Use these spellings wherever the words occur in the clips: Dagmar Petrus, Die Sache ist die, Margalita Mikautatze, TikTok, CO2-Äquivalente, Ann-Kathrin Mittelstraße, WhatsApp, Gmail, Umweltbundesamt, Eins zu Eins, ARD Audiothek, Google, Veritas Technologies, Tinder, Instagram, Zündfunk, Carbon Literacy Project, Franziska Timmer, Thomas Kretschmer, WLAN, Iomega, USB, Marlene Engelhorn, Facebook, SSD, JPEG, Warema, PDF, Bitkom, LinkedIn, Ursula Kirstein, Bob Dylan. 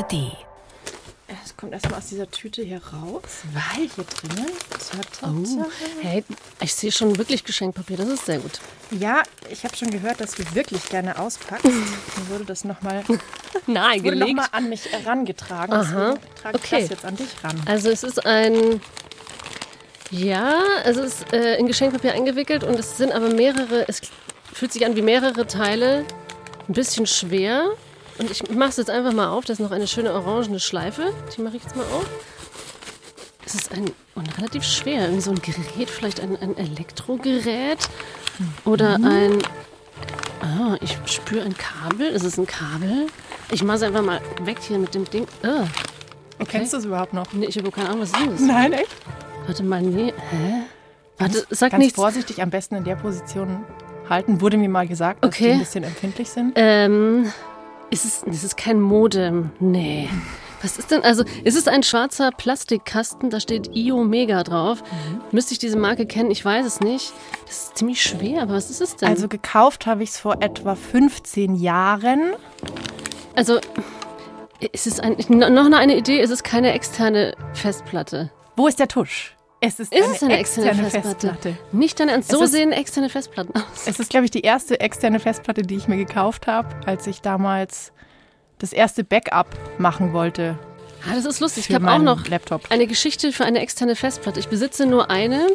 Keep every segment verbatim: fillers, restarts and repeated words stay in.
A R D. Das kommt erstmal aus dieser Tüte hier raus, weil hier drinnen oh, hey, ich sehe schon wirklich Geschenkpapier, das ist sehr gut. Ja, ich habe schon gehört, dass du wirklich gerne auspackst. Dann wurde das nochmal noch mal an mich herangetragen. Aha. Deswegen trage ich okay. das jetzt an dich ran. Also es ist ein... Ja, es ist äh, in Geschenkpapier eingewickelt und es sind aber mehrere... Es fühlt sich an wie mehrere Teile, ein bisschen schwer. Und ich mache es jetzt einfach mal auf. Da ist noch eine schöne orangene Schleife. Die mache ich jetzt mal auf. Es ist ein, und relativ schwer. Irgendwie so ein Gerät, vielleicht ein, ein Elektrogerät. Oder ein... Ah, ich spüre ein Kabel. Ist es ein Kabel? Ich mache es einfach mal weg hier mit dem Ding. Oh, okay. Kennst du es überhaupt noch? Nee, ich habe keine Ahnung, was es ist. Nein, echt? Warte mal, nee. Hä? Warte, sag nichts. Ganz vorsichtig, am besten in der Position halten. Wurde mir mal gesagt, dass okay. die ein bisschen empfindlich sind. Ähm... Ist es, ist es kein Modem? Nee. Was ist denn? Also, ist es ein schwarzer Plastikkasten? Da steht Iomega drauf. Mhm. Müsste ich diese Marke kennen? Ich weiß es nicht. Das ist ziemlich schwer, aber was ist es denn? Also, gekauft habe ich es vor etwa fünfzehn Jahren. Also, ist es ein, noch eine Idee? Ist es keine externe Festplatte? Wo ist der Tusch? Es ist, ist eine, es eine externe, externe Festplatte? Festplatte. Nicht dein Ernst, so ist, sehen externe Festplatten aus. Es ist, glaube ich, die erste externe Festplatte, die ich mir gekauft habe, als ich damals das erste Backup machen wollte. Ah, das ist lustig. Ich habe auch noch Laptop. Eine Geschichte für eine externe Festplatte. Ich besitze nur eine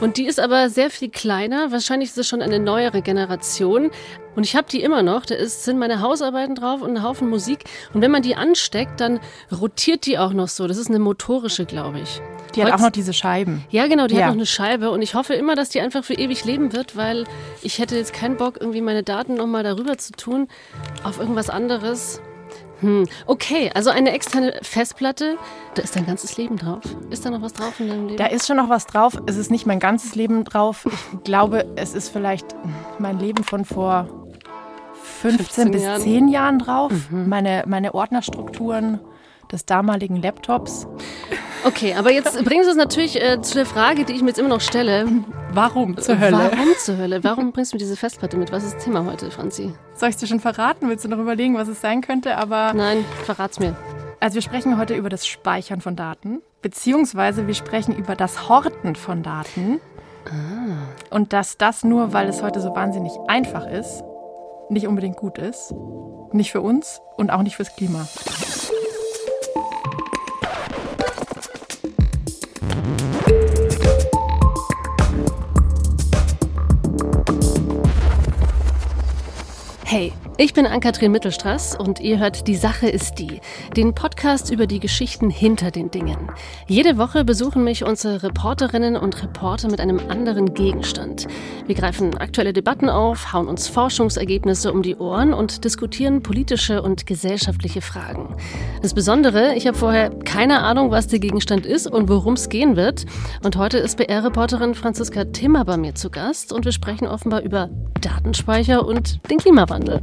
und die ist aber sehr viel kleiner. Wahrscheinlich ist es schon eine neuere Generation. Und ich habe die immer noch. Da ist, sind meine Hausarbeiten drauf und ein Haufen Musik. Und wenn man die ansteckt, dann rotiert die auch noch so. Das ist eine motorische, glaube ich. Die hat Holz. Auch noch diese Scheiben. Ja, genau, die ja. hat noch eine Scheibe. Und ich hoffe immer, dass die einfach für ewig leben wird, weil ich hätte jetzt keinen Bock, irgendwie meine Daten nochmal darüber zu tun, auf irgendwas anderes. Hm. Okay, also eine externe Festplatte, da ist dein ganzes Leben drauf. Ist da noch was drauf in deinem Leben? Da ist schon noch was drauf. Es ist nicht mein ganzes Leben drauf. Ich glaube, es ist vielleicht mein Leben von vor fünfzehn, fünfzehn bis Jahren. zehn Jahren drauf. Mhm. Meine, meine Ordnerstrukturen des damaligen Laptops. Okay, aber jetzt bringst du es natürlich äh, zu der Frage, die ich mir jetzt immer noch stelle. Warum zur Hölle? Warum zur Hölle? Warum bringst du mir diese Festplatte mit? Was ist das Thema heute, Franzi? Soll ich es dir schon verraten? Willst du noch überlegen, was es sein könnte? Aber nein, verrat's mir. Also wir sprechen heute über das Speichern von Daten, beziehungsweise wir sprechen über das Horten von Daten. Ah. Und dass das nur, weil es heute so wahnsinnig einfach ist, nicht unbedingt gut ist. Nicht für uns und auch nicht fürs Klima. Hey, ich bin Ann-Kathrin Mittelstraße und ihr hört Die Sache ist die, den Podcast über die Geschichten hinter den Dingen. Jede Woche besuchen mich unsere Reporterinnen und Reporter mit einem anderen Gegenstand. Wir greifen aktuelle Debatten auf, hauen uns Forschungsergebnisse um die Ohren und diskutieren politische und gesellschaftliche Fragen. Das Besondere, ich habe vorher keine Ahnung, was der Gegenstand ist und worum es gehen wird. Und heute ist B R-Reporterin Franziska Timmer bei mir zu Gast und wir sprechen offenbar über Datenspeicher und den Klimawandel.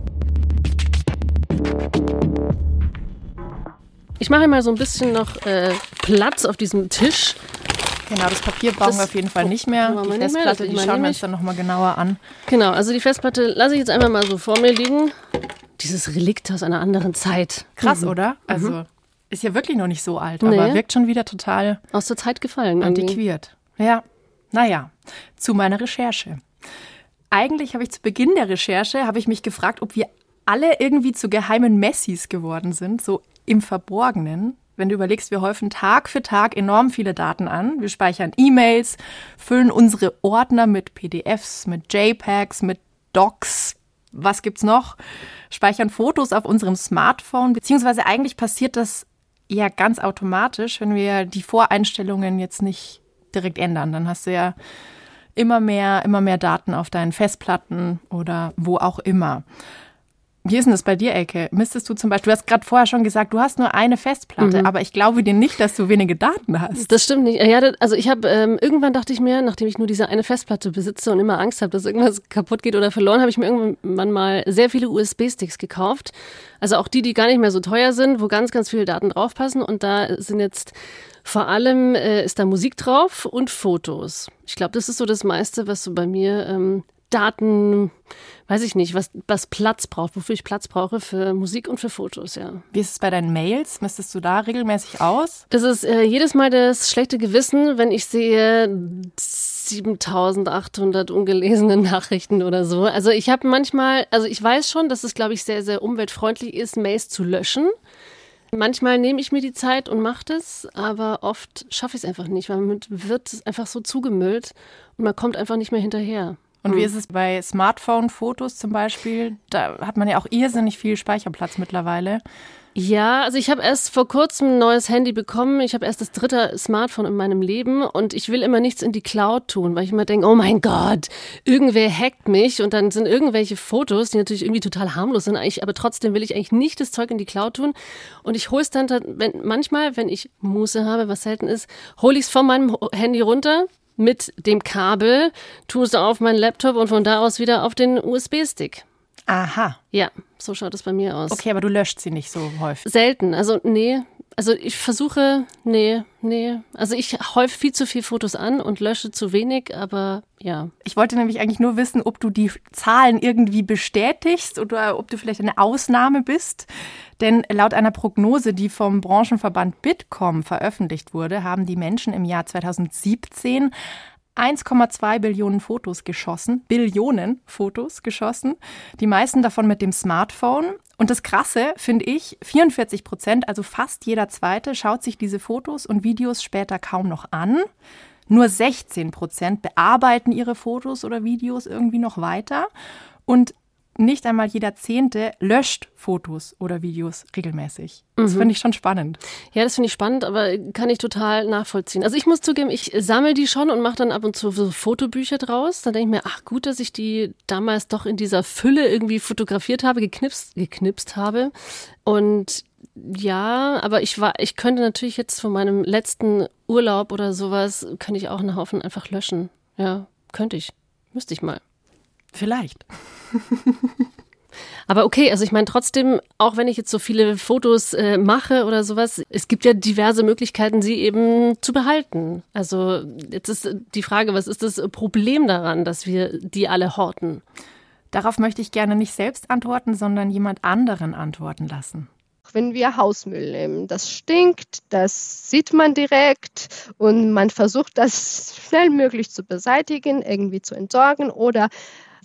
Ich mache mal so ein bisschen noch äh, Platz auf diesem Tisch. Genau, das Papier brauchen das wir auf jeden Fall nicht mehr. Die Festplatte, die schauen wir uns dann nochmal genauer an. Genau, also die Festplatte lasse ich jetzt einfach mal so vor mir liegen. Dieses Relikt aus einer anderen Zeit. Krass, mhm. oder? Also mhm. ist ja wirklich noch nicht so alt, aber nee. wirkt schon wieder total... Aus der Zeit gefallen. Antiquiert. Irgendwie. Ja, naja, zu meiner Recherche. Eigentlich habe ich zu Beginn der Recherche habe ich mich gefragt, ob wir alle irgendwie zu geheimen Messis geworden sind, so im Verborgenen. Wenn du überlegst, wir häufen Tag für Tag enorm viele Daten an. Wir speichern E-Mails, füllen unsere Ordner mit P D Fs, mit JPEGs, mit Docs. Was gibt's noch? Speichern Fotos auf unserem Smartphone. Beziehungsweise eigentlich passiert das ja ganz automatisch, wenn wir die Voreinstellungen jetzt nicht direkt ändern. Dann hast du ja... Immer mehr, immer mehr Daten auf deinen Festplatten oder wo auch immer. Wie ist denn das bei dir, Elke? Müsstest du zum Beispiel, du hast gerade vorher schon gesagt, du hast nur eine Festplatte, mhm. aber ich glaube dir nicht, dass du wenige Daten hast. Das stimmt nicht. Ja, das, also ich habe, ähm, irgendwann dachte ich mir, nachdem ich nur diese eine Festplatte besitze und immer Angst habe, dass irgendwas kaputt geht oder verloren, habe ich mir irgendwann mal sehr viele U S B-Sticks gekauft. Also auch die, die gar nicht mehr so teuer sind, wo ganz, ganz viele Daten draufpassen und da sind jetzt... Vor allem äh, ist da Musik drauf und Fotos. Ich glaube, das ist so das meiste, was so bei mir ähm, Daten, weiß ich nicht, was, was Platz braucht, wofür ich Platz brauche für Musik und für Fotos, ja. Wie ist es bei deinen Mails? Misstest du da regelmäßig aus? Das ist äh, jedes Mal das schlechte Gewissen, wenn ich sehe siebentausendachthundert ungelesene Nachrichten oder so. Also ich habe manchmal, also ich weiß schon, dass es, glaube ich, sehr, sehr umweltfreundlich ist, Mails zu löschen. Manchmal nehme ich mir die Zeit und mache das, aber oft schaffe ich es einfach nicht, weil man wird es einfach so zugemüllt und man kommt einfach nicht mehr hinterher. Und wie ist es bei Smartphone-Fotos zum Beispiel? Da hat man ja auch irrsinnig viel Speicherplatz mittlerweile. Ja, also ich habe erst vor kurzem ein neues Handy bekommen. Ich habe erst das dritte Smartphone in meinem Leben und ich will immer nichts in die Cloud tun, weil ich immer denke, oh mein Gott, irgendwer hackt mich und dann sind irgendwelche Fotos, die natürlich irgendwie total harmlos sind, eigentlich, aber trotzdem will ich eigentlich nicht das Zeug in die Cloud tun und ich hole es dann, wenn, manchmal, wenn ich Muße habe, was selten ist, hole ich es von meinem Handy runter. Mit dem Kabel tue es auf meinen Laptop und von da aus wieder auf den U S B-Stick. Aha. Ja, so schaut es bei mir aus. Okay, aber du löscht sie nicht so häufig? Selten, also nee. Also ich versuche, nee, nee. Also ich häufe viel zu viel Fotos an und lösche zu wenig, aber ja. Ich wollte nämlich eigentlich nur wissen, ob du die Zahlen irgendwie bestätigst oder ob du vielleicht eine Ausnahme bist. Denn laut einer Prognose, die vom Branchenverband Bitkom veröffentlicht wurde, haben die Menschen im Jahr zweitausendsiebzehn eins Komma zwei Billionen Fotos geschossen, Billionen Fotos geschossen, die meisten davon mit dem Smartphone. Und das Krasse, finde ich, vierundvierzig Prozent, also fast jeder Zweite, schaut sich diese Fotos und Videos später kaum noch an. Nur sechzehn Prozent bearbeiten ihre Fotos oder Videos irgendwie noch weiter. Und nicht einmal jeder Zehnte löscht Fotos oder Videos regelmäßig. Das mhm. finde ich schon spannend. Ja, das finde ich spannend, aber kann ich total nachvollziehen. Also ich muss zugeben, ich sammle die schon und mache dann ab und zu so Fotobücher draus. Dann denke ich mir, ach gut, dass ich die damals doch in dieser Fülle irgendwie fotografiert habe, geknipst, geknipst habe. Und ja, aber ich war, ich könnte natürlich jetzt von meinem letzten Urlaub oder sowas, könnte ich auch einen Haufen einfach löschen. Ja, könnte ich. Müsste ich mal. Vielleicht. Aber okay, also ich meine trotzdem, auch wenn ich jetzt so viele Fotos äh, mache oder sowas, es gibt ja diverse Möglichkeiten, sie eben zu behalten. Also jetzt ist die Frage, was ist das Problem daran, dass wir die alle horten? Darauf möchte ich gerne nicht selbst antworten, sondern jemand anderen antworten lassen. Wenn wir Hausmüll nehmen, das stinkt, das sieht man direkt und man versucht, das schnellstmöglich zu beseitigen, irgendwie zu entsorgen oder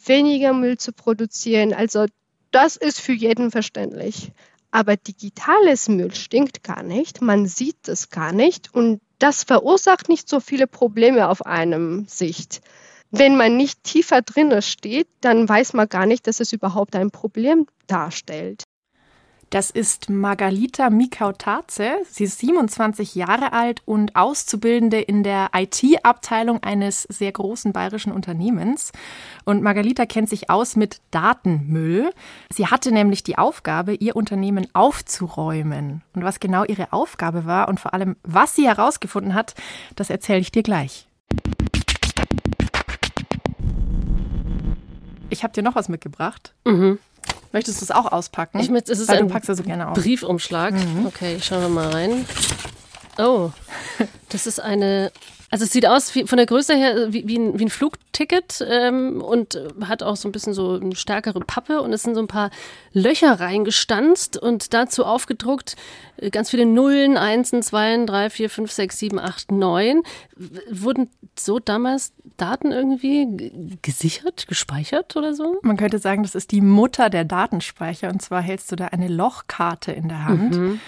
weniger Müll zu produzieren. Also das ist für jeden verständlich. Aber digitales Müll stinkt gar nicht, man sieht es gar nicht und das verursacht nicht so viele Probleme auf einem Sicht. Wenn man nicht tiefer drinne steht, dann weiß man gar nicht, dass es überhaupt ein Problem darstellt. Das ist Margalita Mikautatze. Sie ist siebenundzwanzig Jahre alt und Auszubildende in der I T-Abteilung eines sehr großen bayerischen Unternehmens. Und Margalita kennt sich aus mit Datenmüll. Sie hatte nämlich die Aufgabe, ihr Unternehmen aufzuräumen. Und was genau ihre Aufgabe war und vor allem, was sie herausgefunden hat, das erzähle ich dir gleich. Ich habe dir noch was mitgebracht. Mhm. Möchtest du es auch auspacken? Ich möchte, es ist Weil ein du packst ja so gerne auf. Briefumschlag. Mhm. Okay, schauen wir mal rein. Oh, das ist eine, also es sieht aus wie, von der Größe her wie, wie, ein, wie ein Flugticket ähm, und hat auch so ein bisschen so eine stärkere Pappe und es sind so ein paar Löcher reingestanzt und dazu aufgedruckt ganz viele Nullen, Einsen, Zweien, drei, vier, fünf, sechs, sieben, acht, neun. Wurden so damals Daten irgendwie g- gesichert, gespeichert oder so? Man könnte sagen, das ist die Mutter der Datenspeicher und zwar hältst du da eine Lochkarte in der Hand. Mhm.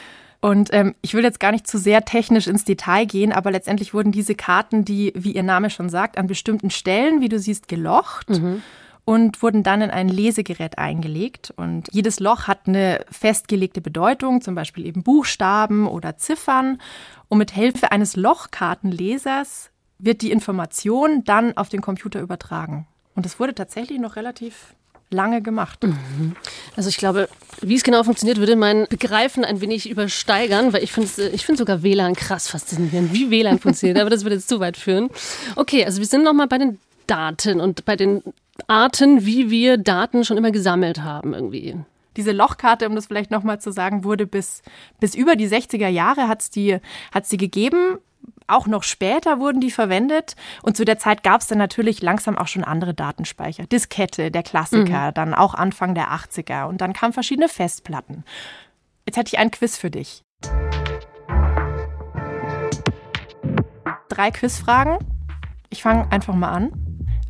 Und ähm, ich will jetzt gar nicht zu sehr technisch ins Detail gehen, aber letztendlich wurden diese Karten, die, wie ihr Name schon sagt, an bestimmten Stellen, wie du siehst, gelocht mhm. und wurden dann in ein Lesegerät eingelegt. Und jedes Loch hat eine festgelegte Bedeutung, zum Beispiel eben Buchstaben oder Ziffern. Und mit Hilfe eines Lochkartenlesers wird die Information dann auf den Computer übertragen. Und das wurde tatsächlich noch relativ lange gemacht. Mhm. Also ich glaube, wie es genau funktioniert, würde mein Begreifen ein wenig übersteigern, weil ich finde ich finde sogar W L A N krass faszinierend, wie W L A N funktioniert, aber das würde jetzt zu weit führen. Okay, also wir sind nochmal bei den Daten und bei den Arten, wie wir Daten schon immer gesammelt haben irgendwie. Diese Lochkarte, um das vielleicht nochmal zu sagen, wurde bis, bis über die sechziger Jahre hat es die, hat's die gegeben. Auch noch später wurden die verwendet und zu der Zeit gab es dann natürlich langsam auch schon andere Datenspeicher. Diskette, der Klassiker, mhm. dann auch Anfang der achtziger und dann kamen verschiedene Festplatten. Jetzt hätte ich ein Quiz für dich. Drei Quizfragen. Ich fange einfach mal an.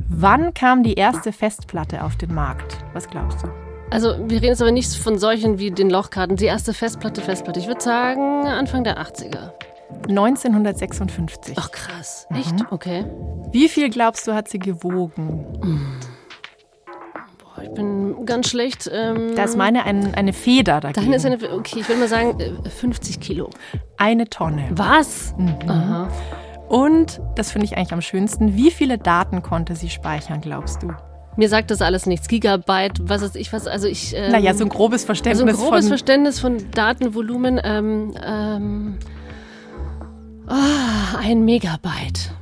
Wann kam die erste Festplatte auf den Markt? Was glaubst du? Also wir reden jetzt aber nicht von solchen wie den Lochkarten. Die erste Festplatte, Festplatte. Ich würde sagen Anfang der achtziger. neunzehnhundertsechsundfünfzig. Ach krass, mhm. echt? Okay. Wie viel glaubst du, hat sie gewogen? Mm. Boah, ich bin ganz schlecht. Ähm, da ist meine ein, eine Feder dagegen. Deine ist eine, okay, ich würde mal sagen fünfzig Kilo. Eine Tonne. Was? Mhm. Aha. Und, das finde ich eigentlich am schönsten, wie viele Daten konnte sie speichern, glaubst du? Mir sagt das alles nichts. Gigabyte, was weiß ich was. Also ich, ähm, naja, so ein grobes Verständnis von... So ein grobes von Verständnis von Datenvolumen. Ähm, ähm, oh, ein Megabyte.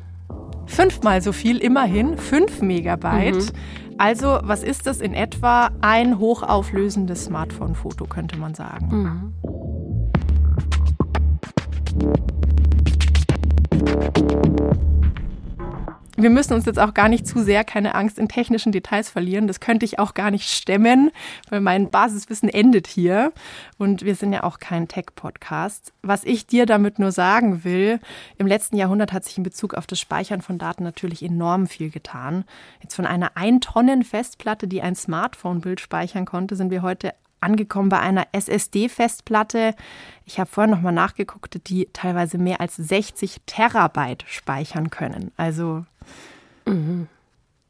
Fünfmal so viel, immerhin. Fünf Megabyte. Mhm. Also, was ist das in etwa? Ein hochauflösendes Smartphone-Foto, könnte man sagen. Mhm. Wir müssen uns jetzt auch gar nicht zu sehr, keine Angst, in technischen Details verlieren. Das könnte ich auch gar nicht stemmen, weil mein Basiswissen endet hier. Und wir sind ja auch kein Tech-Podcast. Was ich dir damit nur sagen will, im letzten Jahrhundert hat sich in Bezug auf das Speichern von Daten natürlich enorm viel getan. Jetzt von einer ein Tonnen Festplatte, die ein Smartphone-Bild speichern konnte, sind wir heute angekommen bei einer S S D-Festplatte. Ich habe vorhin nochmal nachgeguckt, die teilweise mehr als sechzig Terabyte speichern können. Also, mhm.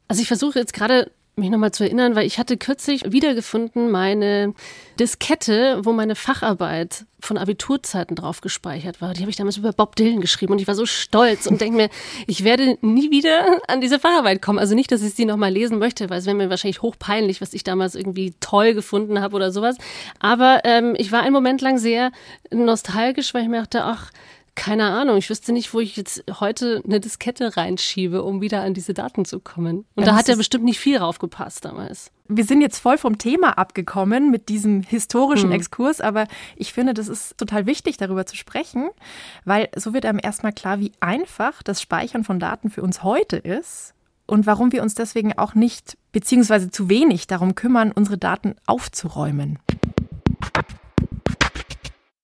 also ich versuche jetzt gerade, mich nochmal zu erinnern, weil ich hatte kürzlich wiedergefunden meine Diskette, wo meine Facharbeit von Abiturzeiten drauf gespeichert war. Die habe ich damals über Bob Dylan geschrieben und ich war so stolz und denke mir, ich werde nie wieder an diese Facharbeit kommen. Also nicht, dass ich sie nochmal lesen möchte, weil es wäre mir wahrscheinlich hochpeinlich, was ich damals irgendwie toll gefunden habe oder sowas. Aber ähm, ich war einen Moment lang sehr nostalgisch, weil ich mir dachte, ach, keine Ahnung, ich wüsste nicht, wo ich jetzt heute eine Diskette reinschiebe, um wieder an diese Daten zu kommen. Und da hat ja bestimmt nicht viel draufgepasst damals. Wir sind jetzt voll vom Thema abgekommen mit diesem historischen mhm. Exkurs, aber ich finde, das ist total wichtig, darüber zu sprechen, weil so wird einem erstmal klar, wie einfach das Speichern von Daten für uns heute ist und warum wir uns deswegen auch nicht, beziehungsweise zu wenig darum kümmern, unsere Daten aufzuräumen.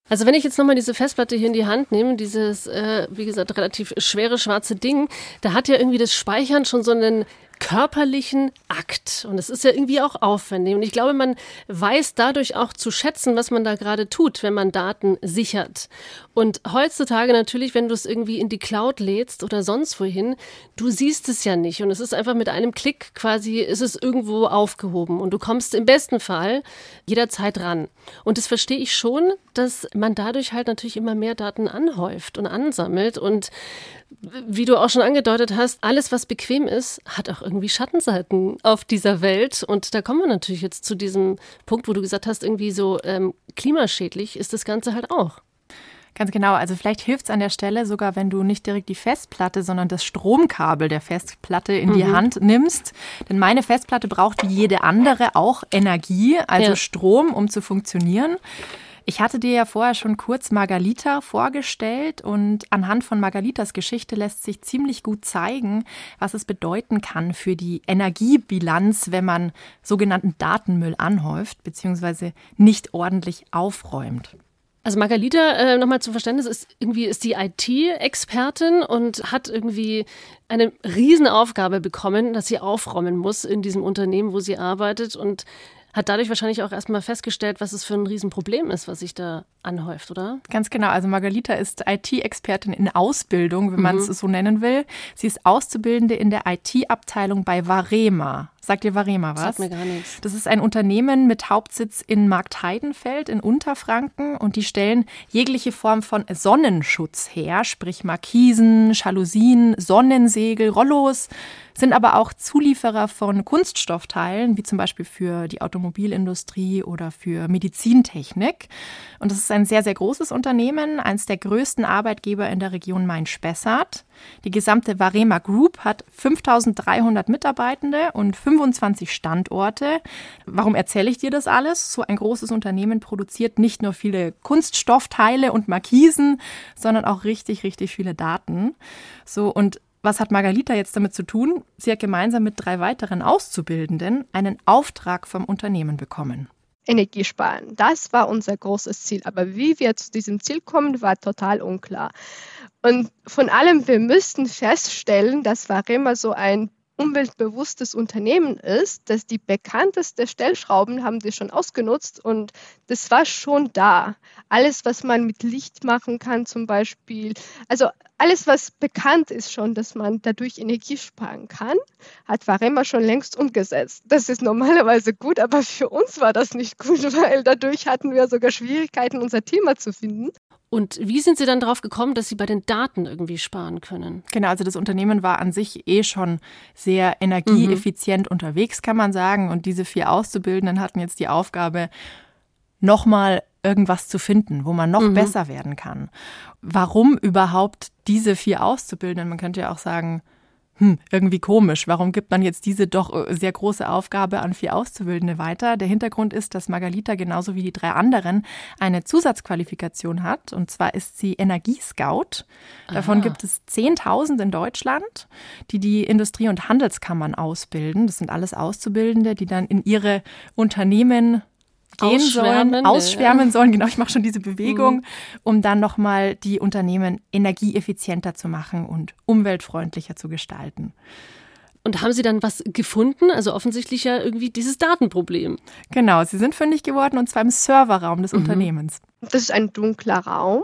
Also wenn ich jetzt nochmal diese Festplatte hier in die Hand nehme, dieses, äh, wie gesagt, relativ schwere schwarze Ding, da hat ja irgendwie das Speichern schon so einen körperlichen Akt. Und es ist ja irgendwie auch aufwendig. Und ich glaube, man weiß dadurch auch zu schätzen, was man da gerade tut, wenn man Daten sichert. Und heutzutage natürlich, wenn du es irgendwie in die Cloud lädst oder sonst wohin, du siehst es ja nicht. Und es ist einfach mit einem Klick quasi, ist es irgendwo aufgehoben. Und du kommst im besten Fall jederzeit ran. Und das verstehe ich schon, dass man dadurch halt natürlich immer mehr Daten anhäuft und ansammelt. Und wie du auch schon angedeutet hast, alles, was bequem ist, hat auch irgendwie Schattenseiten auf dieser Welt. Und da kommen wir natürlich jetzt zu diesem Punkt, wo du gesagt hast, irgendwie so ähm, klimaschädlich ist das Ganze halt auch. Ganz genau. Also vielleicht hilft es an der Stelle sogar, wenn du nicht direkt die Festplatte, sondern das Stromkabel der Festplatte in die mhm. Hand nimmst. Denn meine Festplatte braucht wie jede andere auch Energie, also ja. Strom, um zu funktionieren. Ich hatte dir ja vorher schon kurz Margalita vorgestellt und anhand von Margalitas Geschichte lässt sich ziemlich gut zeigen, was es bedeuten kann für die Energiebilanz, wenn man sogenannten Datenmüll anhäuft bzw. nicht ordentlich aufräumt. Also Margalita, äh, nochmal zum Verständnis, ist irgendwie ist die I T-Expertin und hat irgendwie eine Riesenaufgabe bekommen, dass sie aufräumen muss in diesem Unternehmen, wo sie arbeitet und hat dadurch wahrscheinlich auch erstmal festgestellt, was es für ein Riesenproblem ist, was sich da anhäuft, oder? Ganz genau. Also Margalita ist I T-Expertin in Ausbildung, wenn mhm. man es so nennen will. Sie ist Auszubildende in der I T-Abteilung bei Warema. Sagt dir Warema was? Sagt mir gar nichts. Das ist ein Unternehmen mit Hauptsitz in Marktheidenfeld in Unterfranken und die stellen jegliche Form von Sonnenschutz her, sprich Markisen, Jalousien, Sonnensegel, Rollos, sind aber auch Zulieferer von Kunststoffteilen, wie zum Beispiel für die Automobilindustrie oder für Medizintechnik. Und das ist ein sehr, sehr großes Unternehmen, eines der größten Arbeitgeber in der Region Main-Spessart. Die gesamte Warema Group hat fünftausenddreihundert Mitarbeitende und fünfundzwanzig Standorte. Warum erzähle ich dir das alles? So ein großes Unternehmen produziert nicht nur viele Kunststoffteile und Markisen, sondern auch richtig, richtig viele Daten. So, und was hat Margalita jetzt damit zu tun? Sie hat gemeinsam mit drei weiteren Auszubildenden einen Auftrag vom Unternehmen bekommen. Energie sparen, das war unser großes Ziel. Aber wie wir zu diesem Ziel kommen, war total unklar. Und von allem, wir müssten feststellen, dass Warema so ein umweltbewusstes Unternehmen ist, dass die bekanntesten Stellschrauben haben die schon ausgenutzt und das war schon da. Alles, was man mit Licht machen kann zum Beispiel, also alles, was bekannt ist schon, dass man dadurch Energie sparen kann, hat Warema schon längst umgesetzt. Das ist normalerweise gut, aber für uns war das nicht gut, weil dadurch hatten wir sogar Schwierigkeiten, unser Thema zu finden. Und wie sind Sie dann drauf gekommen, dass Sie bei den Daten irgendwie sparen können? Genau, also das Unternehmen war an sich eh schon sehr energieeffizient mhm. unterwegs, kann man sagen. Und diese vier Auszubildenden hatten jetzt die Aufgabe, nochmal irgendwas zu finden, wo man noch mhm. besser werden kann. Warum überhaupt diese vier Auszubildenden? Man könnte ja auch sagen, hm, irgendwie komisch, warum gibt man jetzt diese doch sehr große Aufgabe an vier Auszubildende weiter? Der Hintergrund ist, dass Margalita genauso wie die drei anderen eine Zusatzqualifikation hat. Und zwar ist sie Energiescout. Davon Aha. gibt es zehntausend in Deutschland, die die Industrie- und Handelskammern ausbilden. Das sind alles Auszubildende, die dann in ihre Unternehmen gehen sollen, ausschwärmen ja. sollen, genau, ich mache schon diese Bewegung, mhm. um dann nochmal die Unternehmen energieeffizienter zu machen und umweltfreundlicher zu gestalten. Und haben Sie dann was gefunden? Also offensichtlich ja irgendwie dieses Datenproblem. Genau, Sie sind fündig geworden und zwar im Serverraum des mhm. Unternehmens. Das ist ein dunkler Raum.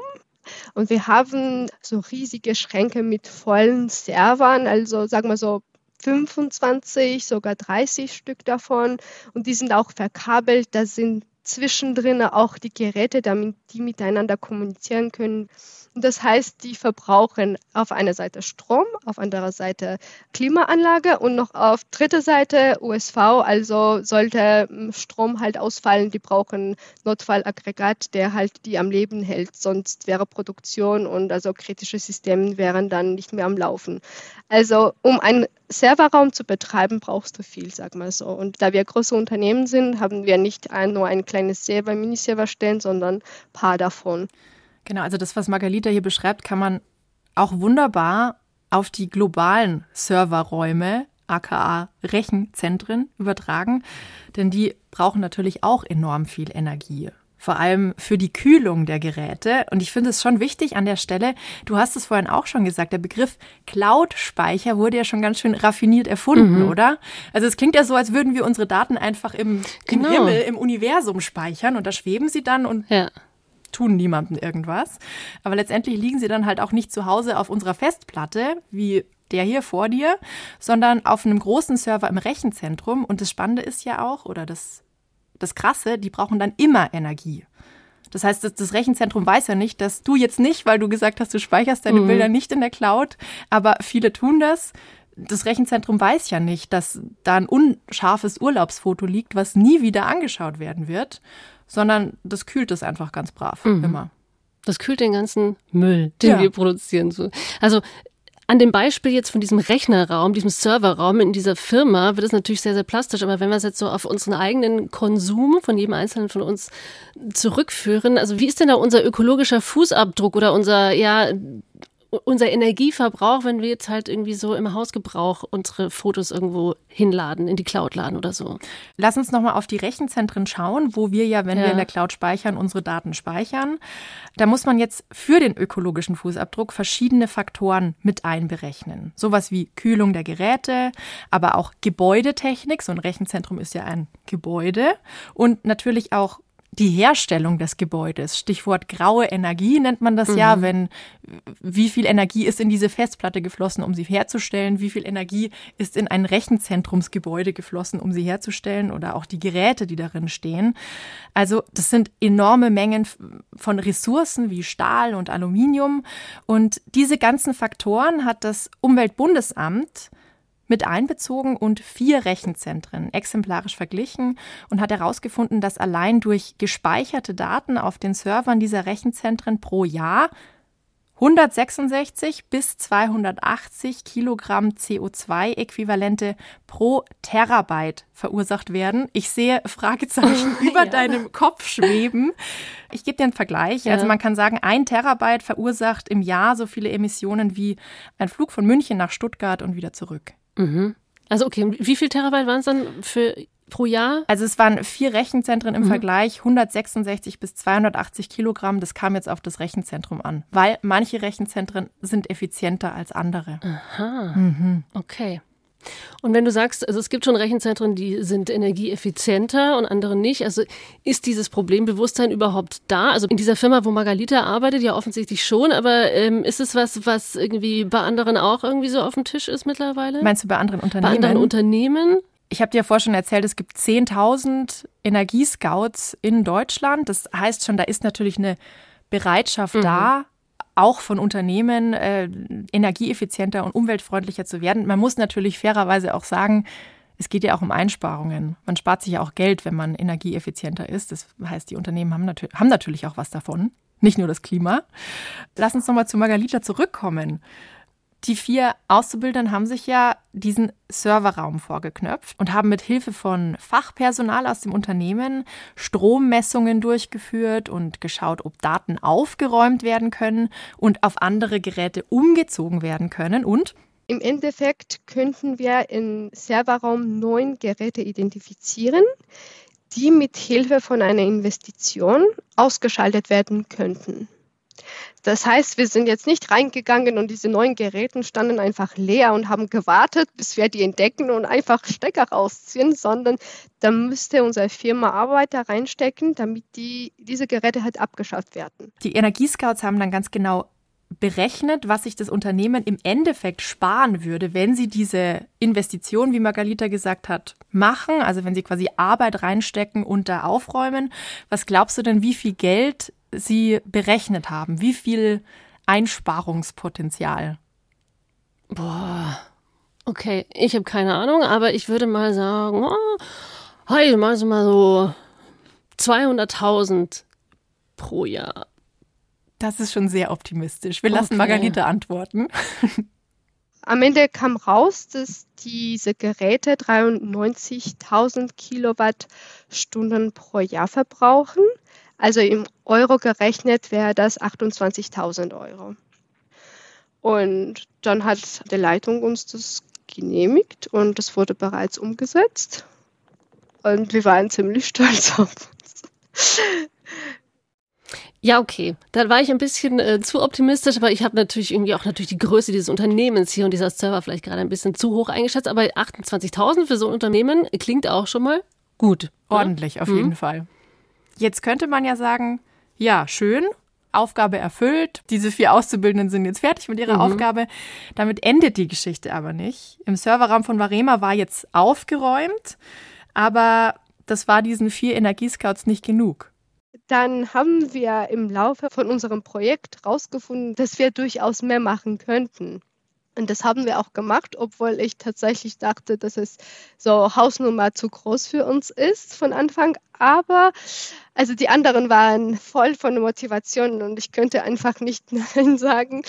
Und wir haben so riesige Schränke mit vollen Servern, also sagen wir so, fünfundzwanzig, sogar dreißig Stück davon und die sind auch verkabelt, da sind zwischendrin auch die Geräte, damit die miteinander kommunizieren können. Und das heißt, die verbrauchen auf einer Seite Strom, auf anderer Seite Klimaanlage und noch auf dritter Seite U S V, also sollte Strom halt ausfallen, die brauchen Notfallaggregat, der halt die am Leben hält, sonst wäre Produktion und also kritische Systeme wären dann nicht mehr am Laufen. Also um ein Serverraum zu betreiben, brauchst du viel, sag mal so. Und da wir große Unternehmen sind, haben wir nicht ein, nur ein kleines Server, Miniserver stellen, sondern ein paar davon. Genau, also das, was Margalita hier beschreibt, kann man auch wunderbar auf die globalen Serverräume, aka Rechenzentren, übertragen. Denn die brauchen natürlich auch enorm viel Energie. Vor allem für die Kühlung der Geräte. Und ich finde es schon wichtig an der Stelle, du hast es vorhin auch schon gesagt, der Begriff Cloud-Speicher wurde ja schon ganz schön raffiniert erfunden, mhm. oder? Also es klingt ja so, als würden wir unsere Daten einfach im, genau. im Himmel, im Universum speichern und da schweben sie dann und ja. tun niemandem irgendwas. Aber letztendlich liegen sie dann halt auch nicht zu Hause auf unserer Festplatte, wie der hier vor dir, sondern auf einem großen Server im Rechenzentrum. Und das Spannende ist ja auch, oder das Das Krasse, die brauchen dann immer Energie. Das heißt, das, das Rechenzentrum weiß ja nicht, dass du jetzt nicht, weil du gesagt hast, du speicherst deine mhm. Bilder nicht in der Cloud, aber viele tun das. Das Rechenzentrum weiß ja nicht, dass da ein unscharfes Urlaubsfoto liegt, was nie wieder angeschaut werden wird, sondern das kühlt es einfach ganz brav, mhm. immer. Das kühlt den ganzen Müll, den ja. wir produzieren. Also an dem Beispiel jetzt von diesem Rechnerraum, diesem Serverraum in dieser Firma wird es natürlich sehr, sehr plastisch. Aber wenn wir es jetzt so auf unseren eigenen Konsum von jedem Einzelnen von uns zurückführen, also wie ist denn da unser ökologischer Fußabdruck oder unser, ja, unser Energieverbrauch, wenn wir jetzt halt irgendwie so im Hausgebrauch unsere Fotos irgendwo hinladen, in die Cloud laden oder so? Lass uns nochmal auf die Rechenzentren schauen, wo wir ja, wenn ja. wir in der Cloud speichern, unsere Daten speichern. Da muss man jetzt für den ökologischen Fußabdruck verschiedene Faktoren mit einberechnen. Sowas wie Kühlung der Geräte, aber auch Gebäudetechnik. So ein Rechenzentrum ist ja ein Gebäude. Und natürlich auch die Herstellung des Gebäudes, Stichwort graue Energie nennt man das mhm. ja, wenn wie viel Energie ist in diese Festplatte geflossen, um sie herzustellen, wie viel Energie ist in ein Rechenzentrumsgebäude geflossen, um sie herzustellen oder auch die Geräte, die darin stehen. Also das sind enorme Mengen von Ressourcen wie Stahl und Aluminium und diese ganzen Faktoren hat das Umweltbundesamt mit einbezogen und vier Rechenzentren exemplarisch verglichen und hat herausgefunden, dass allein durch gespeicherte Daten auf den Servern dieser Rechenzentren pro Jahr hundertsechsundsechzig bis zweihundertachtzig Kilogramm C O zwei Äquivalente pro Terabyte verursacht werden. Ich sehe Fragezeichen über ja. deinem Kopf schweben. Ich gebe dir einen Vergleich. Ja. Also man kann sagen, ein Terabyte verursacht im Jahr so viele Emissionen wie ein Flug von München nach Stuttgart und wieder zurück. Mhm. Also okay, wie viel Terabyte waren es dann für pro Jahr? Also es waren vier Rechenzentren im mhm. Vergleich, hundertsechsundsechzig bis zweihundertachtzig Kilogramm. Das kam jetzt auf das Rechenzentrum an, weil manche Rechenzentren sind effizienter als andere. Aha, mhm. okay. Und wenn du sagst, also es gibt schon Rechenzentren, die sind energieeffizienter und andere nicht, also ist dieses Problembewusstsein überhaupt da? Also in dieser Firma, wo Margalita arbeitet, ja offensichtlich schon, aber ähm, ist es was, was irgendwie bei anderen auch irgendwie so auf dem Tisch ist mittlerweile? Meinst du bei anderen Unternehmen? Bei anderen Unternehmen? Ich habe dir ja vorher schon erzählt, es gibt zehntausend Energiescouts in Deutschland. Das heißt schon, da ist natürlich eine Bereitschaft mhm. da, auch von Unternehmen äh, energieeffizienter und umweltfreundlicher zu werden. Man muss natürlich fairerweise auch sagen, es geht ja auch um Einsparungen. Man spart sich ja auch Geld, wenn man energieeffizienter ist. Das heißt, die Unternehmen haben, natür- haben natürlich auch was davon, nicht nur das Klima. Lass uns nochmal zu Margalita zurückkommen. Die vier Auszubildenden haben sich ja diesen Serverraum vorgeknöpft und haben mit Hilfe von Fachpersonal aus dem Unternehmen Strommessungen durchgeführt und geschaut, ob Daten aufgeräumt werden können und auf andere Geräte umgezogen werden können. Und im Endeffekt könnten wir im Serverraum neun Geräte identifizieren, die mit Hilfe von einer Investition ausgeschaltet werden könnten. Das heißt, wir sind jetzt nicht reingegangen und diese neuen Geräte standen einfach leer und haben gewartet, bis wir die entdecken und einfach Stecker rausziehen, sondern da müsste unsere Firma Arbeiter reinstecken, damit die, diese Geräte halt abgeschafft werden. Die Energiescouts haben dann ganz genau berechnet, was sich das Unternehmen im Endeffekt sparen würde, wenn sie diese Investition, wie Margalita gesagt hat, machen, also wenn sie quasi Arbeit reinstecken und da aufräumen. Was glaubst du denn, wie viel Geld sie berechnet haben? Wie viel Einsparungspotenzial? Boah, okay, ich habe keine Ahnung, aber ich würde mal sagen, oh, hey, mal so zweihunderttausend pro Jahr. Das ist schon sehr optimistisch. Wir lassen okay. Margalita antworten. Am Ende kam raus, dass diese Geräte dreiundneunzigtausend Kilowattstunden pro Jahr verbrauchen. Also im Euro gerechnet wäre das achtundzwanzigtausend Euro. Und dann hat die Leitung uns das genehmigt und das wurde bereits umgesetzt. Und wir waren ziemlich stolz auf uns. Ja, okay. Da war ich ein bisschen äh, zu optimistisch, aber ich habe natürlich irgendwie auch natürlich die Größe dieses Unternehmens hier und dieser Server vielleicht gerade ein bisschen zu hoch eingeschätzt. Aber achtundzwanzigtausend für so ein Unternehmen klingt auch schon mal gut. Ordentlich, oder? Auf mhm. jeden Fall. Jetzt könnte man ja sagen, ja, schön, Aufgabe erfüllt. Diese vier Auszubildenden sind jetzt fertig mit ihrer mhm. Aufgabe. Damit endet die Geschichte aber nicht. Im Serverraum von Warema war jetzt aufgeräumt, aber das war diesen vier Energiescouts nicht genug. Dann haben wir im Laufe von unserem Projekt rausgefunden, dass wir durchaus mehr machen könnten. Und das haben wir auch gemacht, obwohl ich tatsächlich dachte, dass es so Hausnummer zu groß für uns ist von Anfang. Aber also die anderen waren voll von Motivation und ich könnte einfach nicht Nein sagen.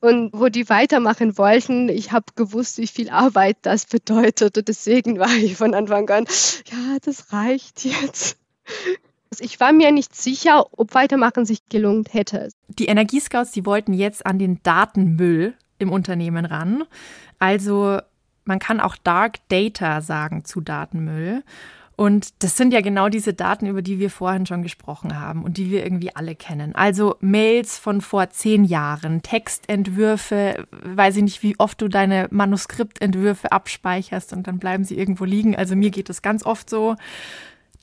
Und wo die weitermachen wollten, ich habe gewusst, wie viel Arbeit das bedeutet. Und deswegen war ich von Anfang an, ja, das reicht jetzt. Ich war mir nicht sicher, ob Weitermachen sich gelungen hätte. Die Energiescouts, die wollten jetzt an den Datenmüll im Unternehmen ran. Also man kann auch Dark Data sagen zu Datenmüll. Und das sind ja genau diese Daten, über die wir vorhin schon gesprochen haben und die wir irgendwie alle kennen. Also Mails von vor zehn Jahren, Textentwürfe, weiß ich nicht, wie oft du deine Manuskriptentwürfe abspeicherst und dann bleiben sie irgendwo liegen. Also mir geht das ganz oft so.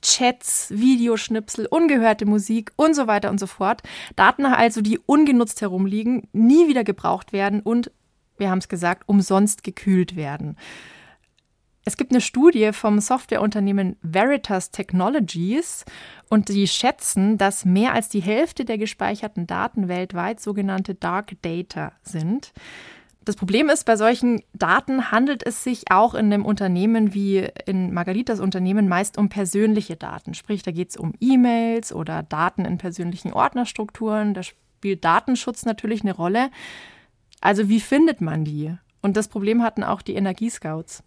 Chats, Videoschnipsel, ungehörte Musik und so weiter und so fort. Daten also, die ungenutzt herumliegen, nie wieder gebraucht werden und, wir haben es gesagt, umsonst gekühlt werden. Es gibt eine Studie vom Softwareunternehmen Veritas Technologies und die schätzen, dass mehr als die Hälfte der gespeicherten Daten weltweit sogenannte Dark Data sind. Das Problem ist, bei solchen Daten handelt es sich auch in einem Unternehmen wie in Margalitas Unternehmen meist um persönliche Daten. Sprich, da geht es um E-Mails oder Daten in persönlichen Ordnerstrukturen. Da spielt Datenschutz natürlich eine Rolle. Also wie findet man die? Und das Problem hatten auch die Energiescouts.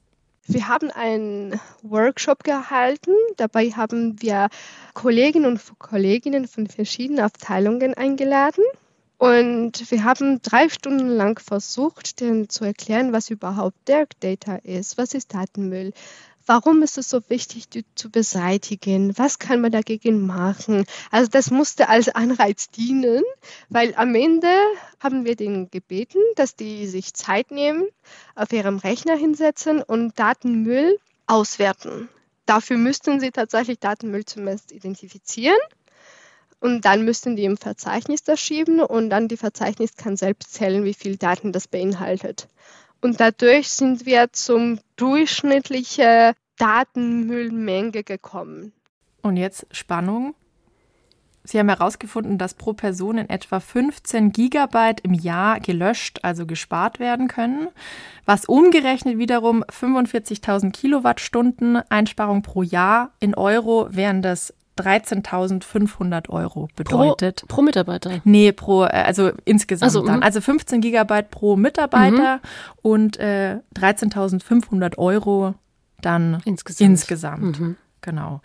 Wir haben einen Workshop gehalten. Dabei haben wir Kollegen und Kolleginnen von verschiedenen Abteilungen eingeladen. Und wir haben drei Stunden lang versucht, denen zu erklären, was überhaupt Dark Data ist, was ist Datenmüll, warum ist es so wichtig, die zu beseitigen, was kann man dagegen machen. Also das musste als Anreiz dienen, weil am Ende haben wir denen gebeten, dass die sich Zeit nehmen, auf ihrem Rechner hinsetzen und Datenmüll auswerten. Dafür müssten sie tatsächlich Datenmüll zumindest identifizieren. Und dann müssten die im Verzeichnis das schieben und dann die Verzeichnis kann selbst zählen, wie viel Daten das beinhaltet. Und dadurch sind wir zum durchschnittlichen Datenmüllmenge gekommen. Und jetzt Spannung. Sie haben herausgefunden, dass pro Person in etwa fünfzehn Gigabyte im Jahr gelöscht, also gespart werden können, was umgerechnet wiederum fünfundvierzigtausend Kilowattstunden Einsparung pro Jahr in Euro wären das dreizehntausendfünfhundert Euro bedeutet. Pro, pro Mitarbeiter? Nee, pro, also insgesamt also, dann. Also fünfzehn Gigabyte pro Mitarbeiter mhm. und äh, dreizehntausendfünfhundert Euro dann insgesamt. insgesamt. Mhm. Genau.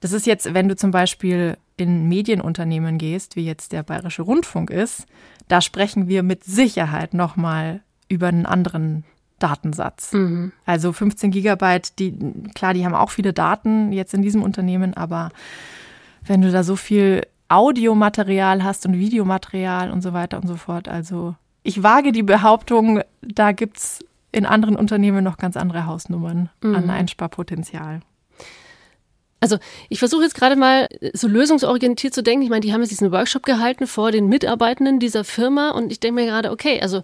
Das ist jetzt, wenn du zum Beispiel in Medienunternehmen gehst, wie jetzt der Bayerische Rundfunk ist, da sprechen wir mit Sicherheit nochmal über einen anderen Datensatz. Mhm. Also fünfzehn Gigabyte, die, klar, die haben auch viele Daten jetzt in diesem Unternehmen, aber wenn du da so viel Audiomaterial hast und Videomaterial und so weiter und so fort, also ich wage die Behauptung, da gibt es in anderen Unternehmen noch ganz andere Hausnummern mhm. an Einsparpotenzial. Also ich versuche jetzt gerade mal so lösungsorientiert zu denken. Ich meine, die haben jetzt diesen Workshop gehalten vor den Mitarbeitenden dieser Firma und ich denke mir gerade, okay, also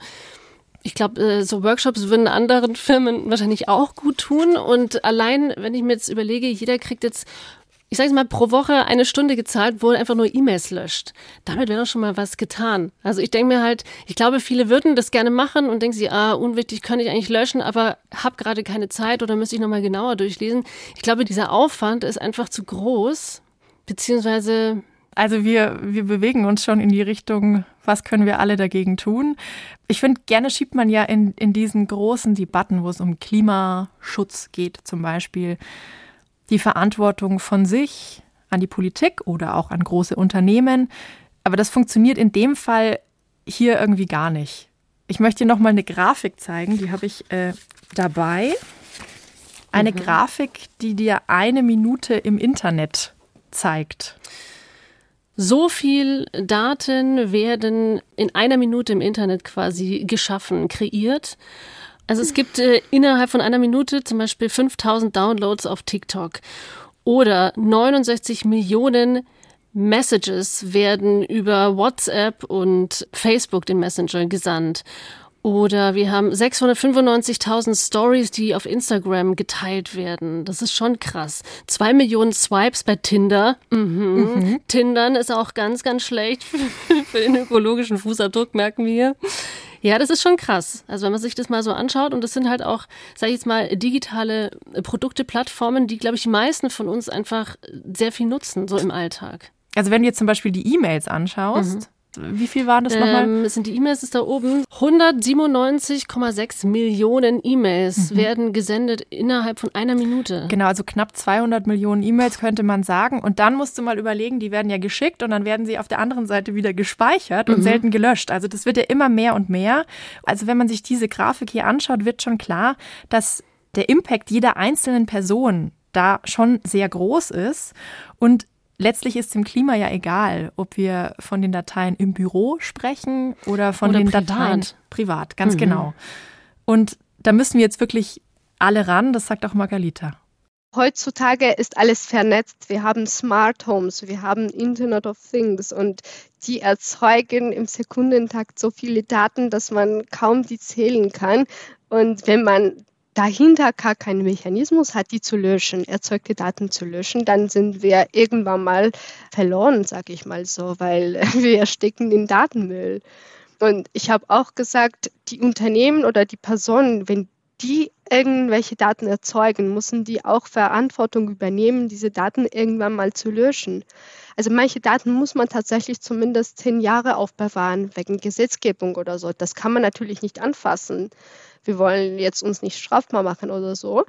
ich glaube, so Workshops würden anderen Firmen wahrscheinlich auch gut tun. Und allein, wenn ich mir jetzt überlege, jeder kriegt jetzt, ich sage es mal, pro Woche eine Stunde gezahlt, wo er einfach nur E-Mails löscht. Damit wäre doch schon mal was getan. Also ich denke mir halt, ich glaube, viele würden das gerne machen und denken sie, ah, unwichtig, könnte ich eigentlich löschen, aber habe gerade keine Zeit oder müsste ich nochmal genauer durchlesen. Ich glaube, dieser Aufwand ist einfach zu groß, beziehungsweise... Also wir, wir bewegen uns schon in die Richtung, was können wir alle dagegen tun? Ich finde, gerne schiebt man ja in, in diesen großen Debatten, wo es um Klimaschutz geht zum Beispiel, die Verantwortung von sich an die Politik oder auch an große Unternehmen. Aber das funktioniert in dem Fall hier irgendwie gar nicht. Ich möchte dir nochmal eine Grafik zeigen, die habe ich äh, dabei. Eine mhm. Grafik, die dir eine Minute im Internet zeigt. So viel Daten werden in einer Minute im Internet quasi geschaffen, kreiert. Also es gibt äh, innerhalb von einer Minute zum Beispiel fünftausend Downloads auf TikTok oder neunundsechzig Millionen Messages werden über WhatsApp und Facebook, den Messenger, gesandt. Oder wir haben sechshundertfünfundneunzigtausend Stories, die auf Instagram geteilt werden. Das ist schon krass. Zwei Millionen Swipes bei Tinder. Mhm. Mhm. Tindern ist auch ganz, ganz schlecht für den ökologischen Fußabdruck, merken wir. Ja, das ist schon krass. Also wenn man sich das mal so anschaut und das sind halt auch, sag ich jetzt mal, digitale Produkte, Plattformen, die, glaube ich, die meisten von uns einfach sehr viel nutzen, so im Alltag. Also wenn du jetzt zum Beispiel die E-Mails anschaust, mhm. Wie viel waren das nochmal? Ähm, sind die E-Mails, ist da oben. hundertsiebenundneunzig Komma sechs Millionen E-Mails mhm. werden gesendet innerhalb von einer Minute. Genau, also knapp zweihundert Millionen E-Mails könnte man sagen. Und dann musst du mal überlegen, die werden ja geschickt und dann werden sie auf der anderen Seite wieder gespeichert und mhm. selten gelöscht. Also das wird ja immer mehr und mehr. Also wenn man sich diese Grafik hier anschaut, wird schon klar, dass der Impact jeder einzelnen Person da schon sehr groß ist und letztlich ist dem Klima ja egal, ob wir von den Dateien im Büro sprechen oder von oder den privat. Dateien privat, ganz mhm. genau. Und da müssen wir jetzt wirklich alle ran, das sagt auch Margalita. Heutzutage ist alles vernetzt. Wir haben Smart Homes, wir haben Internet of Things und die erzeugen im Sekundentakt so viele Daten, dass man kaum die zählen kann. Und wenn man dahinter gar keinen Mechanismus hat, die zu löschen, erzeugte Daten zu löschen, dann sind wir irgendwann mal verloren, sage ich mal so, weil wir stecken in Datenmüll. Und ich habe auch gesagt, die Unternehmen oder die Personen, wenn die irgendwelche Daten erzeugen, müssen die auch Verantwortung übernehmen, diese Daten irgendwann mal zu löschen. Also manche Daten muss man tatsächlich zumindest zehn Jahre aufbewahren, wegen Gesetzgebung oder so. Das kann man natürlich nicht anfassen. Wir wollen jetzt uns nicht strafbar machen oder so.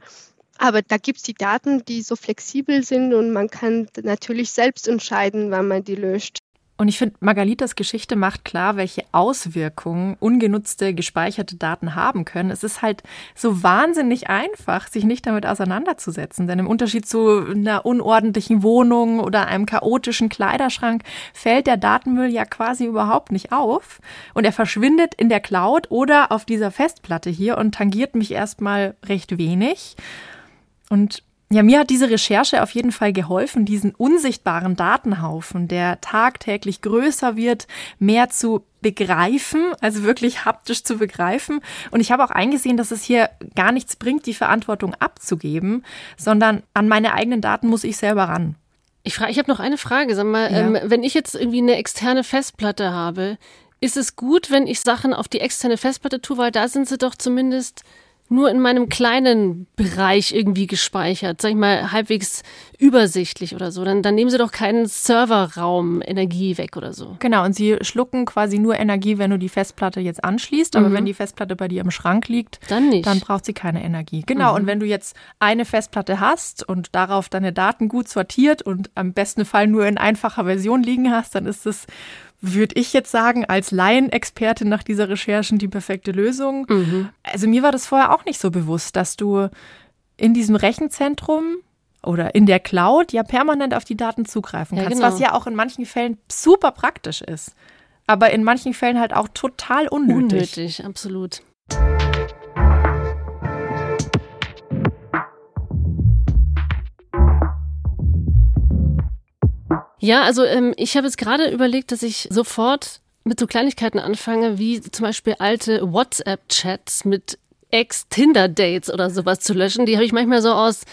Aber da gibt es die Daten, die so flexibel sind und man kann natürlich selbst entscheiden, wann man die löscht. Und ich finde, Margalitas Geschichte macht klar, welche Auswirkungen ungenutzte, gespeicherte Daten haben können. Es ist halt so wahnsinnig einfach, sich nicht damit auseinanderzusetzen. Denn im Unterschied zu einer unordentlichen Wohnung oder einem chaotischen Kleiderschrank fällt der Datenmüll ja quasi überhaupt nicht auf. Und er verschwindet in der Cloud oder auf dieser Festplatte hier und tangiert mich erstmal recht wenig. Und ja, mir hat diese Recherche auf jeden Fall geholfen, diesen unsichtbaren Datenhaufen, der tagtäglich größer wird, mehr zu begreifen, also wirklich haptisch zu begreifen. Und ich habe auch eingesehen, dass es hier gar nichts bringt, die Verantwortung abzugeben, sondern an meine eigenen Daten muss ich selber ran. Ich frage, ich habe noch eine Frage. Sag mal, ja. ähm, wenn ich jetzt irgendwie eine externe Festplatte habe, ist es gut, wenn ich Sachen auf die externe Festplatte tue, weil da sind sie doch zumindest nur in meinem kleinen Bereich irgendwie gespeichert, sag ich mal, halbwegs übersichtlich oder so. Dann, dann nehmen sie doch keinen Serverraum Energie weg oder so. Genau, und sie schlucken quasi nur Energie, wenn du die Festplatte jetzt anschließt. Aber mhm. wenn die Festplatte bei dir im Schrank liegt, dann nicht. Dann braucht sie keine Energie. Genau, mhm. und wenn du jetzt eine Festplatte hast und darauf deine Daten gut sortiert und am besten Fall nur in einfacher Version liegen hast, dann ist das, würde ich jetzt sagen, als Laienexpertin nach dieser Recherchen die perfekte Lösung. Mhm. Also mir war das vorher auch nicht so bewusst, dass du in diesem Rechenzentrum oder in der Cloud ja permanent auf die Daten zugreifen kannst, ja, genau. Was ja auch in manchen Fällen super praktisch ist, aber in manchen Fällen halt auch total unnötig. Unnötig, absolut. Ja, also ähm, ich habe jetzt gerade überlegt, dass ich sofort mit so Kleinigkeiten anfange, wie zum Beispiel alte WhatsApp-Chats mit Ex-Tinder-Dates oder sowas zu löschen. Die habe ich manchmal so aus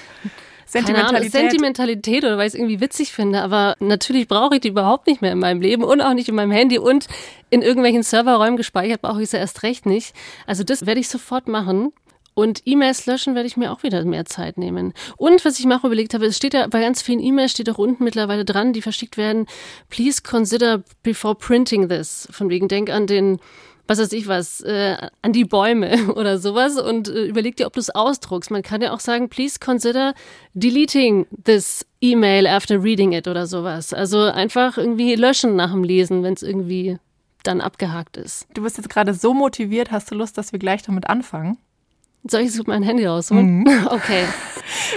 Sentimentalität. Keine Ahnung, Sentimentalität oder weil ich es irgendwie witzig finde. Aber natürlich brauche ich die überhaupt nicht mehr in meinem Leben und auch nicht in meinem Handy und in irgendwelchen Serverräumen gespeichert brauche ich sie erst recht nicht. Also das werde ich sofort machen. Und E-Mails löschen werde ich mir auch wieder mehr Zeit nehmen. Und was ich mir auch überlegt habe, es steht ja bei ganz vielen E-Mails, steht auch unten mittlerweile dran, die verschickt werden, please consider before printing this. Von wegen, denk an den, was weiß ich was, äh, an die Bäume oder sowas und äh, überleg dir, ob du es ausdruckst. Man kann ja auch sagen, please consider deleting this E-Mail after reading it oder sowas. Also einfach irgendwie löschen nach dem Lesen, wenn es irgendwie dann abgehakt ist. Du bist jetzt gerade so motiviert, hast du Lust, dass wir gleich damit anfangen? Soll ich jetzt mein Handy rausholen? Mhm. Okay.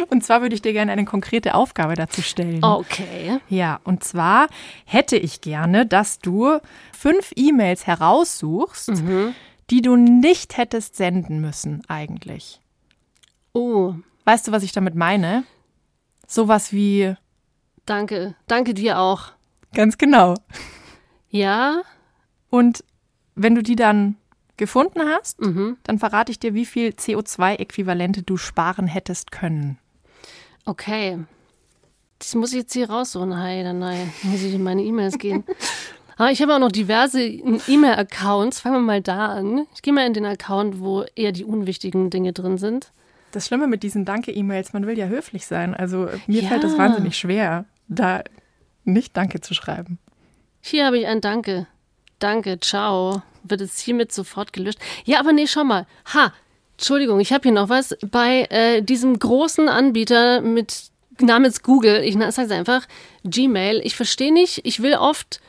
Und zwar würde ich dir gerne eine konkrete Aufgabe dazu stellen. Okay. Ja, und zwar hätte ich gerne, dass du fünf E-Mails heraussuchst, mhm. die du nicht hättest senden müssen eigentlich. Oh. Weißt du, was ich damit meine? Sowas wie Danke, danke dir auch. Ganz genau. Ja. Und wenn du die dann gefunden hast, mhm. dann verrate ich dir, wie viel C O zwei Äquivalente du sparen hättest können. Okay. Das muss ich jetzt hier raussuchen. Hi, dann nein. Muss ich in meine E-Mails gehen. Aber ich habe auch noch diverse E-Mail-Accounts. Fangen wir mal da an. Ich gehe mal in den Account, wo eher die unwichtigen Dinge drin sind. Das Schlimme mit diesen Danke-E-Mails, man will ja höflich sein. Also mir ja. fällt das wahnsinnig schwer, da nicht Danke zu schreiben. Hier habe ich ein Danke. Danke, ciao. Wird es hiermit sofort gelöscht. Ja, aber nee, schau mal. Ha, Entschuldigung, ich habe hier noch was. Bei äh, diesem großen Anbieter mit namens Google, ich sage es einfach, Gmail, ich verstehe nicht, ich will oft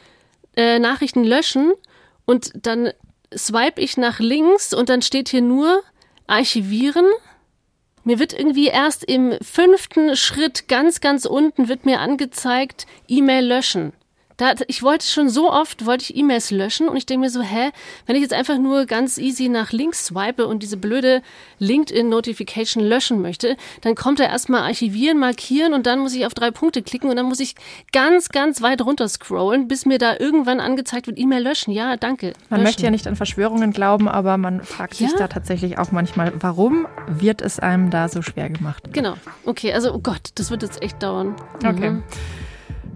äh, Nachrichten löschen und dann swipe ich nach links und dann steht hier nur archivieren. Mir wird irgendwie erst im fünften Schritt ganz, ganz unten wird mir angezeigt, E-Mail löschen. Da, ich wollte schon so oft, wollte ich E-Mails löschen und ich denke mir so, hä, wenn ich jetzt einfach nur ganz easy nach links swipe und diese blöde LinkedIn-Notification löschen möchte, dann kommt da erstmal archivieren, markieren und dann muss ich auf drei Punkte klicken und dann muss ich ganz, ganz weit runter scrollen, bis mir da irgendwann angezeigt wird, E-Mail löschen. Ja, danke. Man löschen. Möchte ja nicht an Verschwörungen glauben, aber man fragt ja? sich da tatsächlich auch manchmal, warum wird es einem da so schwer gemacht? Genau. Okay, also oh Gott, das wird jetzt echt dauern. Okay. Mhm.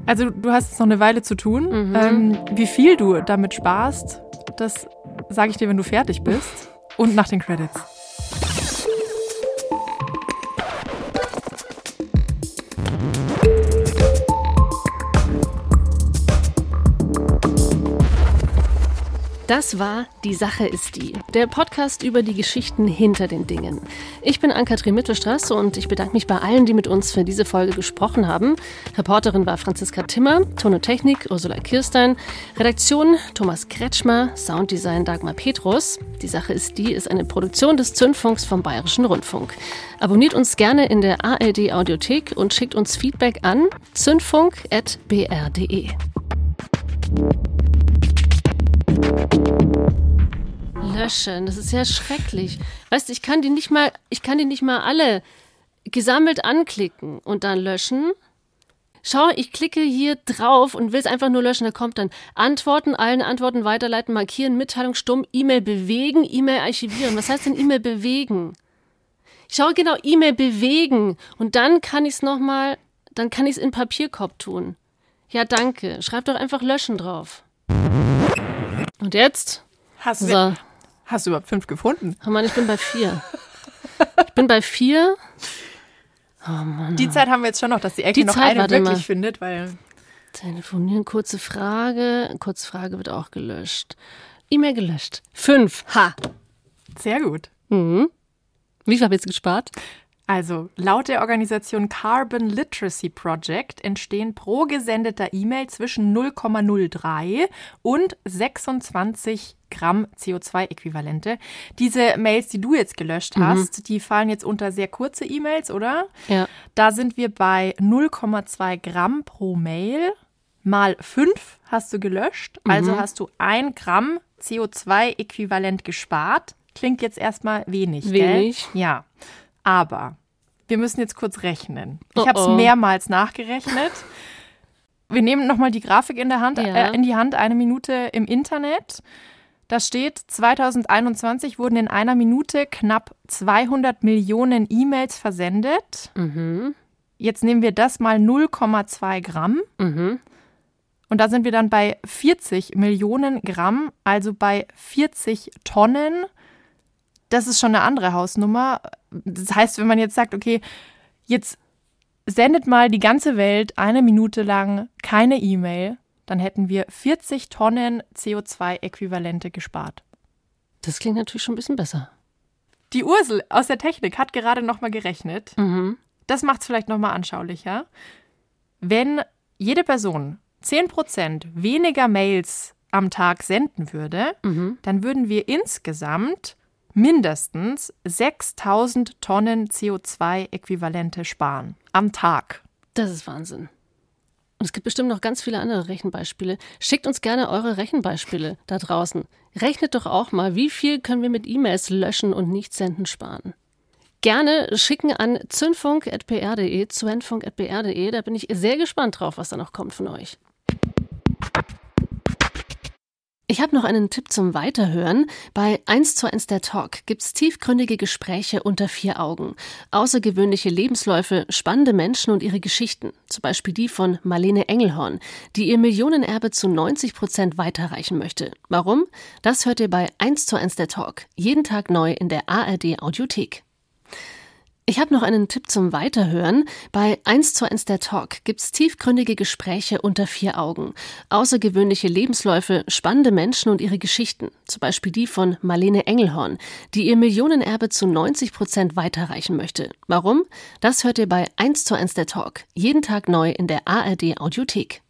Also du hast jetzt noch eine Weile zu tun. Mhm. Ähm, wie viel du damit sparst, das sage ich dir, wenn du fertig bist und nach den Credits. Das war Die Sache ist die, der Podcast über die Geschichten hinter den Dingen. Ich bin Ann-Kathrin Mittelstraße und ich bedanke mich bei allen, die mit uns für diese Folge gesprochen haben. Reporterin war Franziska Timmer, Ton und Technik Ursula Kirstein, Redaktion Thomas Kretschmer, Sounddesign Dagmar Petrus. Die Sache ist die ist eine Produktion des Zündfunks vom Bayerischen Rundfunk. Abonniert uns gerne in der A R D Audiothek und schickt uns Feedback an zündfunk at b r punkt d e. Löschen, das ist ja schrecklich. Weißt du, ich kann die nicht mal, ich kann die nicht mal alle gesammelt anklicken und dann löschen. Schau, ich klicke hier drauf und will es einfach nur löschen. Da kommt dann Antworten, allen Antworten weiterleiten, markieren, Mitteilung stumm, E-Mail bewegen, E-Mail archivieren. Was heißt denn E-Mail bewegen? Schau, genau, E-Mail bewegen und dann kann ich es nochmal, dann kann ich es in Papierkorb tun. Ja, danke. Schreib doch einfach löschen drauf. Und jetzt? Hast du, so. hast du überhaupt fünf gefunden? Oh Mann, ich bin bei vier. Ich bin bei vier. Oh Mann. Die Zeit haben wir jetzt schon noch, dass die Ecke die noch Zeit, eine wirklich mal. findet. Weil Telefonieren, kurze Frage. Kurze Frage wird auch gelöscht. E-Mail gelöscht. Fünf. Ha. Sehr gut. Mhm. Wie viel habe ich jetzt gespart? Also, laut der Organisation Carbon Literacy Project entstehen pro gesendeter E-Mail zwischen null Komma null drei und sechsundzwanzig Gramm C O zwei Äquivalente. Diese Mails, die du jetzt gelöscht hast, mhm. die fallen jetzt unter sehr kurze E-Mails, oder? Ja. Da sind wir bei null Komma zwei Gramm pro Mail mal fünf hast du gelöscht. Mhm. Also hast du ein Gramm C O zwei Äquivalent gespart. Klingt jetzt erstmal wenig, wenig. gell? Wenig. Ja. Aber wir müssen jetzt kurz rechnen. Ich habe es mehrmals nachgerechnet. Wir nehmen nochmal die Grafik in der Hand, ja. äh, in die Hand, eine Minute im Internet. Da steht, zwanzig einundzwanzig wurden in einer Minute knapp zweihundert Millionen E-Mails versendet. Mhm. Jetzt nehmen wir das mal null Komma zwei Gramm. Mhm. Und da sind wir dann bei vierzig Millionen Gramm, also bei vierzig Tonnen. Das ist schon eine andere Hausnummer. Das heißt, wenn man jetzt sagt, okay, jetzt sendet mal die ganze Welt eine Minute lang keine E-Mail, dann hätten wir vierzig Tonnen C O zwei Äquivalente gespart. Das klingt natürlich schon ein bisschen besser. Die Ursel aus der Technik hat gerade nochmal gerechnet. Mhm. Das macht es vielleicht nochmal anschaulicher. Wenn jede Person zehn Prozent weniger Mails am Tag senden würde, mhm. dann würden wir insgesamt mindestens sechstausend Tonnen C O zwei Äquivalente sparen am Tag. Das ist Wahnsinn. Und es gibt bestimmt noch ganz viele andere Rechenbeispiele. Schickt uns gerne eure Rechenbeispiele da draußen. Rechnet doch auch mal, wie viel können wir mit E-Mails löschen und nicht senden sparen. Gerne schicken an zündfunk at b r punkt d e, zündfunk at b r punkt d e. Da bin ich sehr gespannt drauf, was da noch kommt von euch. Ich habe noch einen Tipp zum Weiterhören. Bei eins zu eins der Talk gibt's tiefgründige Gespräche unter vier Augen. Außergewöhnliche Lebensläufe, spannende Menschen und ihre Geschichten. Zum Beispiel die von Marlene Engelhorn, die ihr Millionenerbe zu neunzig Prozent weiterreichen möchte. Warum? Das hört ihr bei eins zu eins der Talk. Jeden Tag neu in der A R D Audiothek. Ich habe noch einen Tipp zum Weiterhören. Bei eins zu eins der Talk gibt's tiefgründige Gespräche unter vier Augen. Außergewöhnliche Lebensläufe, spannende Menschen und ihre Geschichten. Zum Beispiel die von Marlene Engelhorn, die ihr Millionenerbe zu neunzig Prozent weiterreichen möchte. Warum? Das hört ihr bei eins zu eins der Talk. Jeden Tag neu in der A R D Audiothek.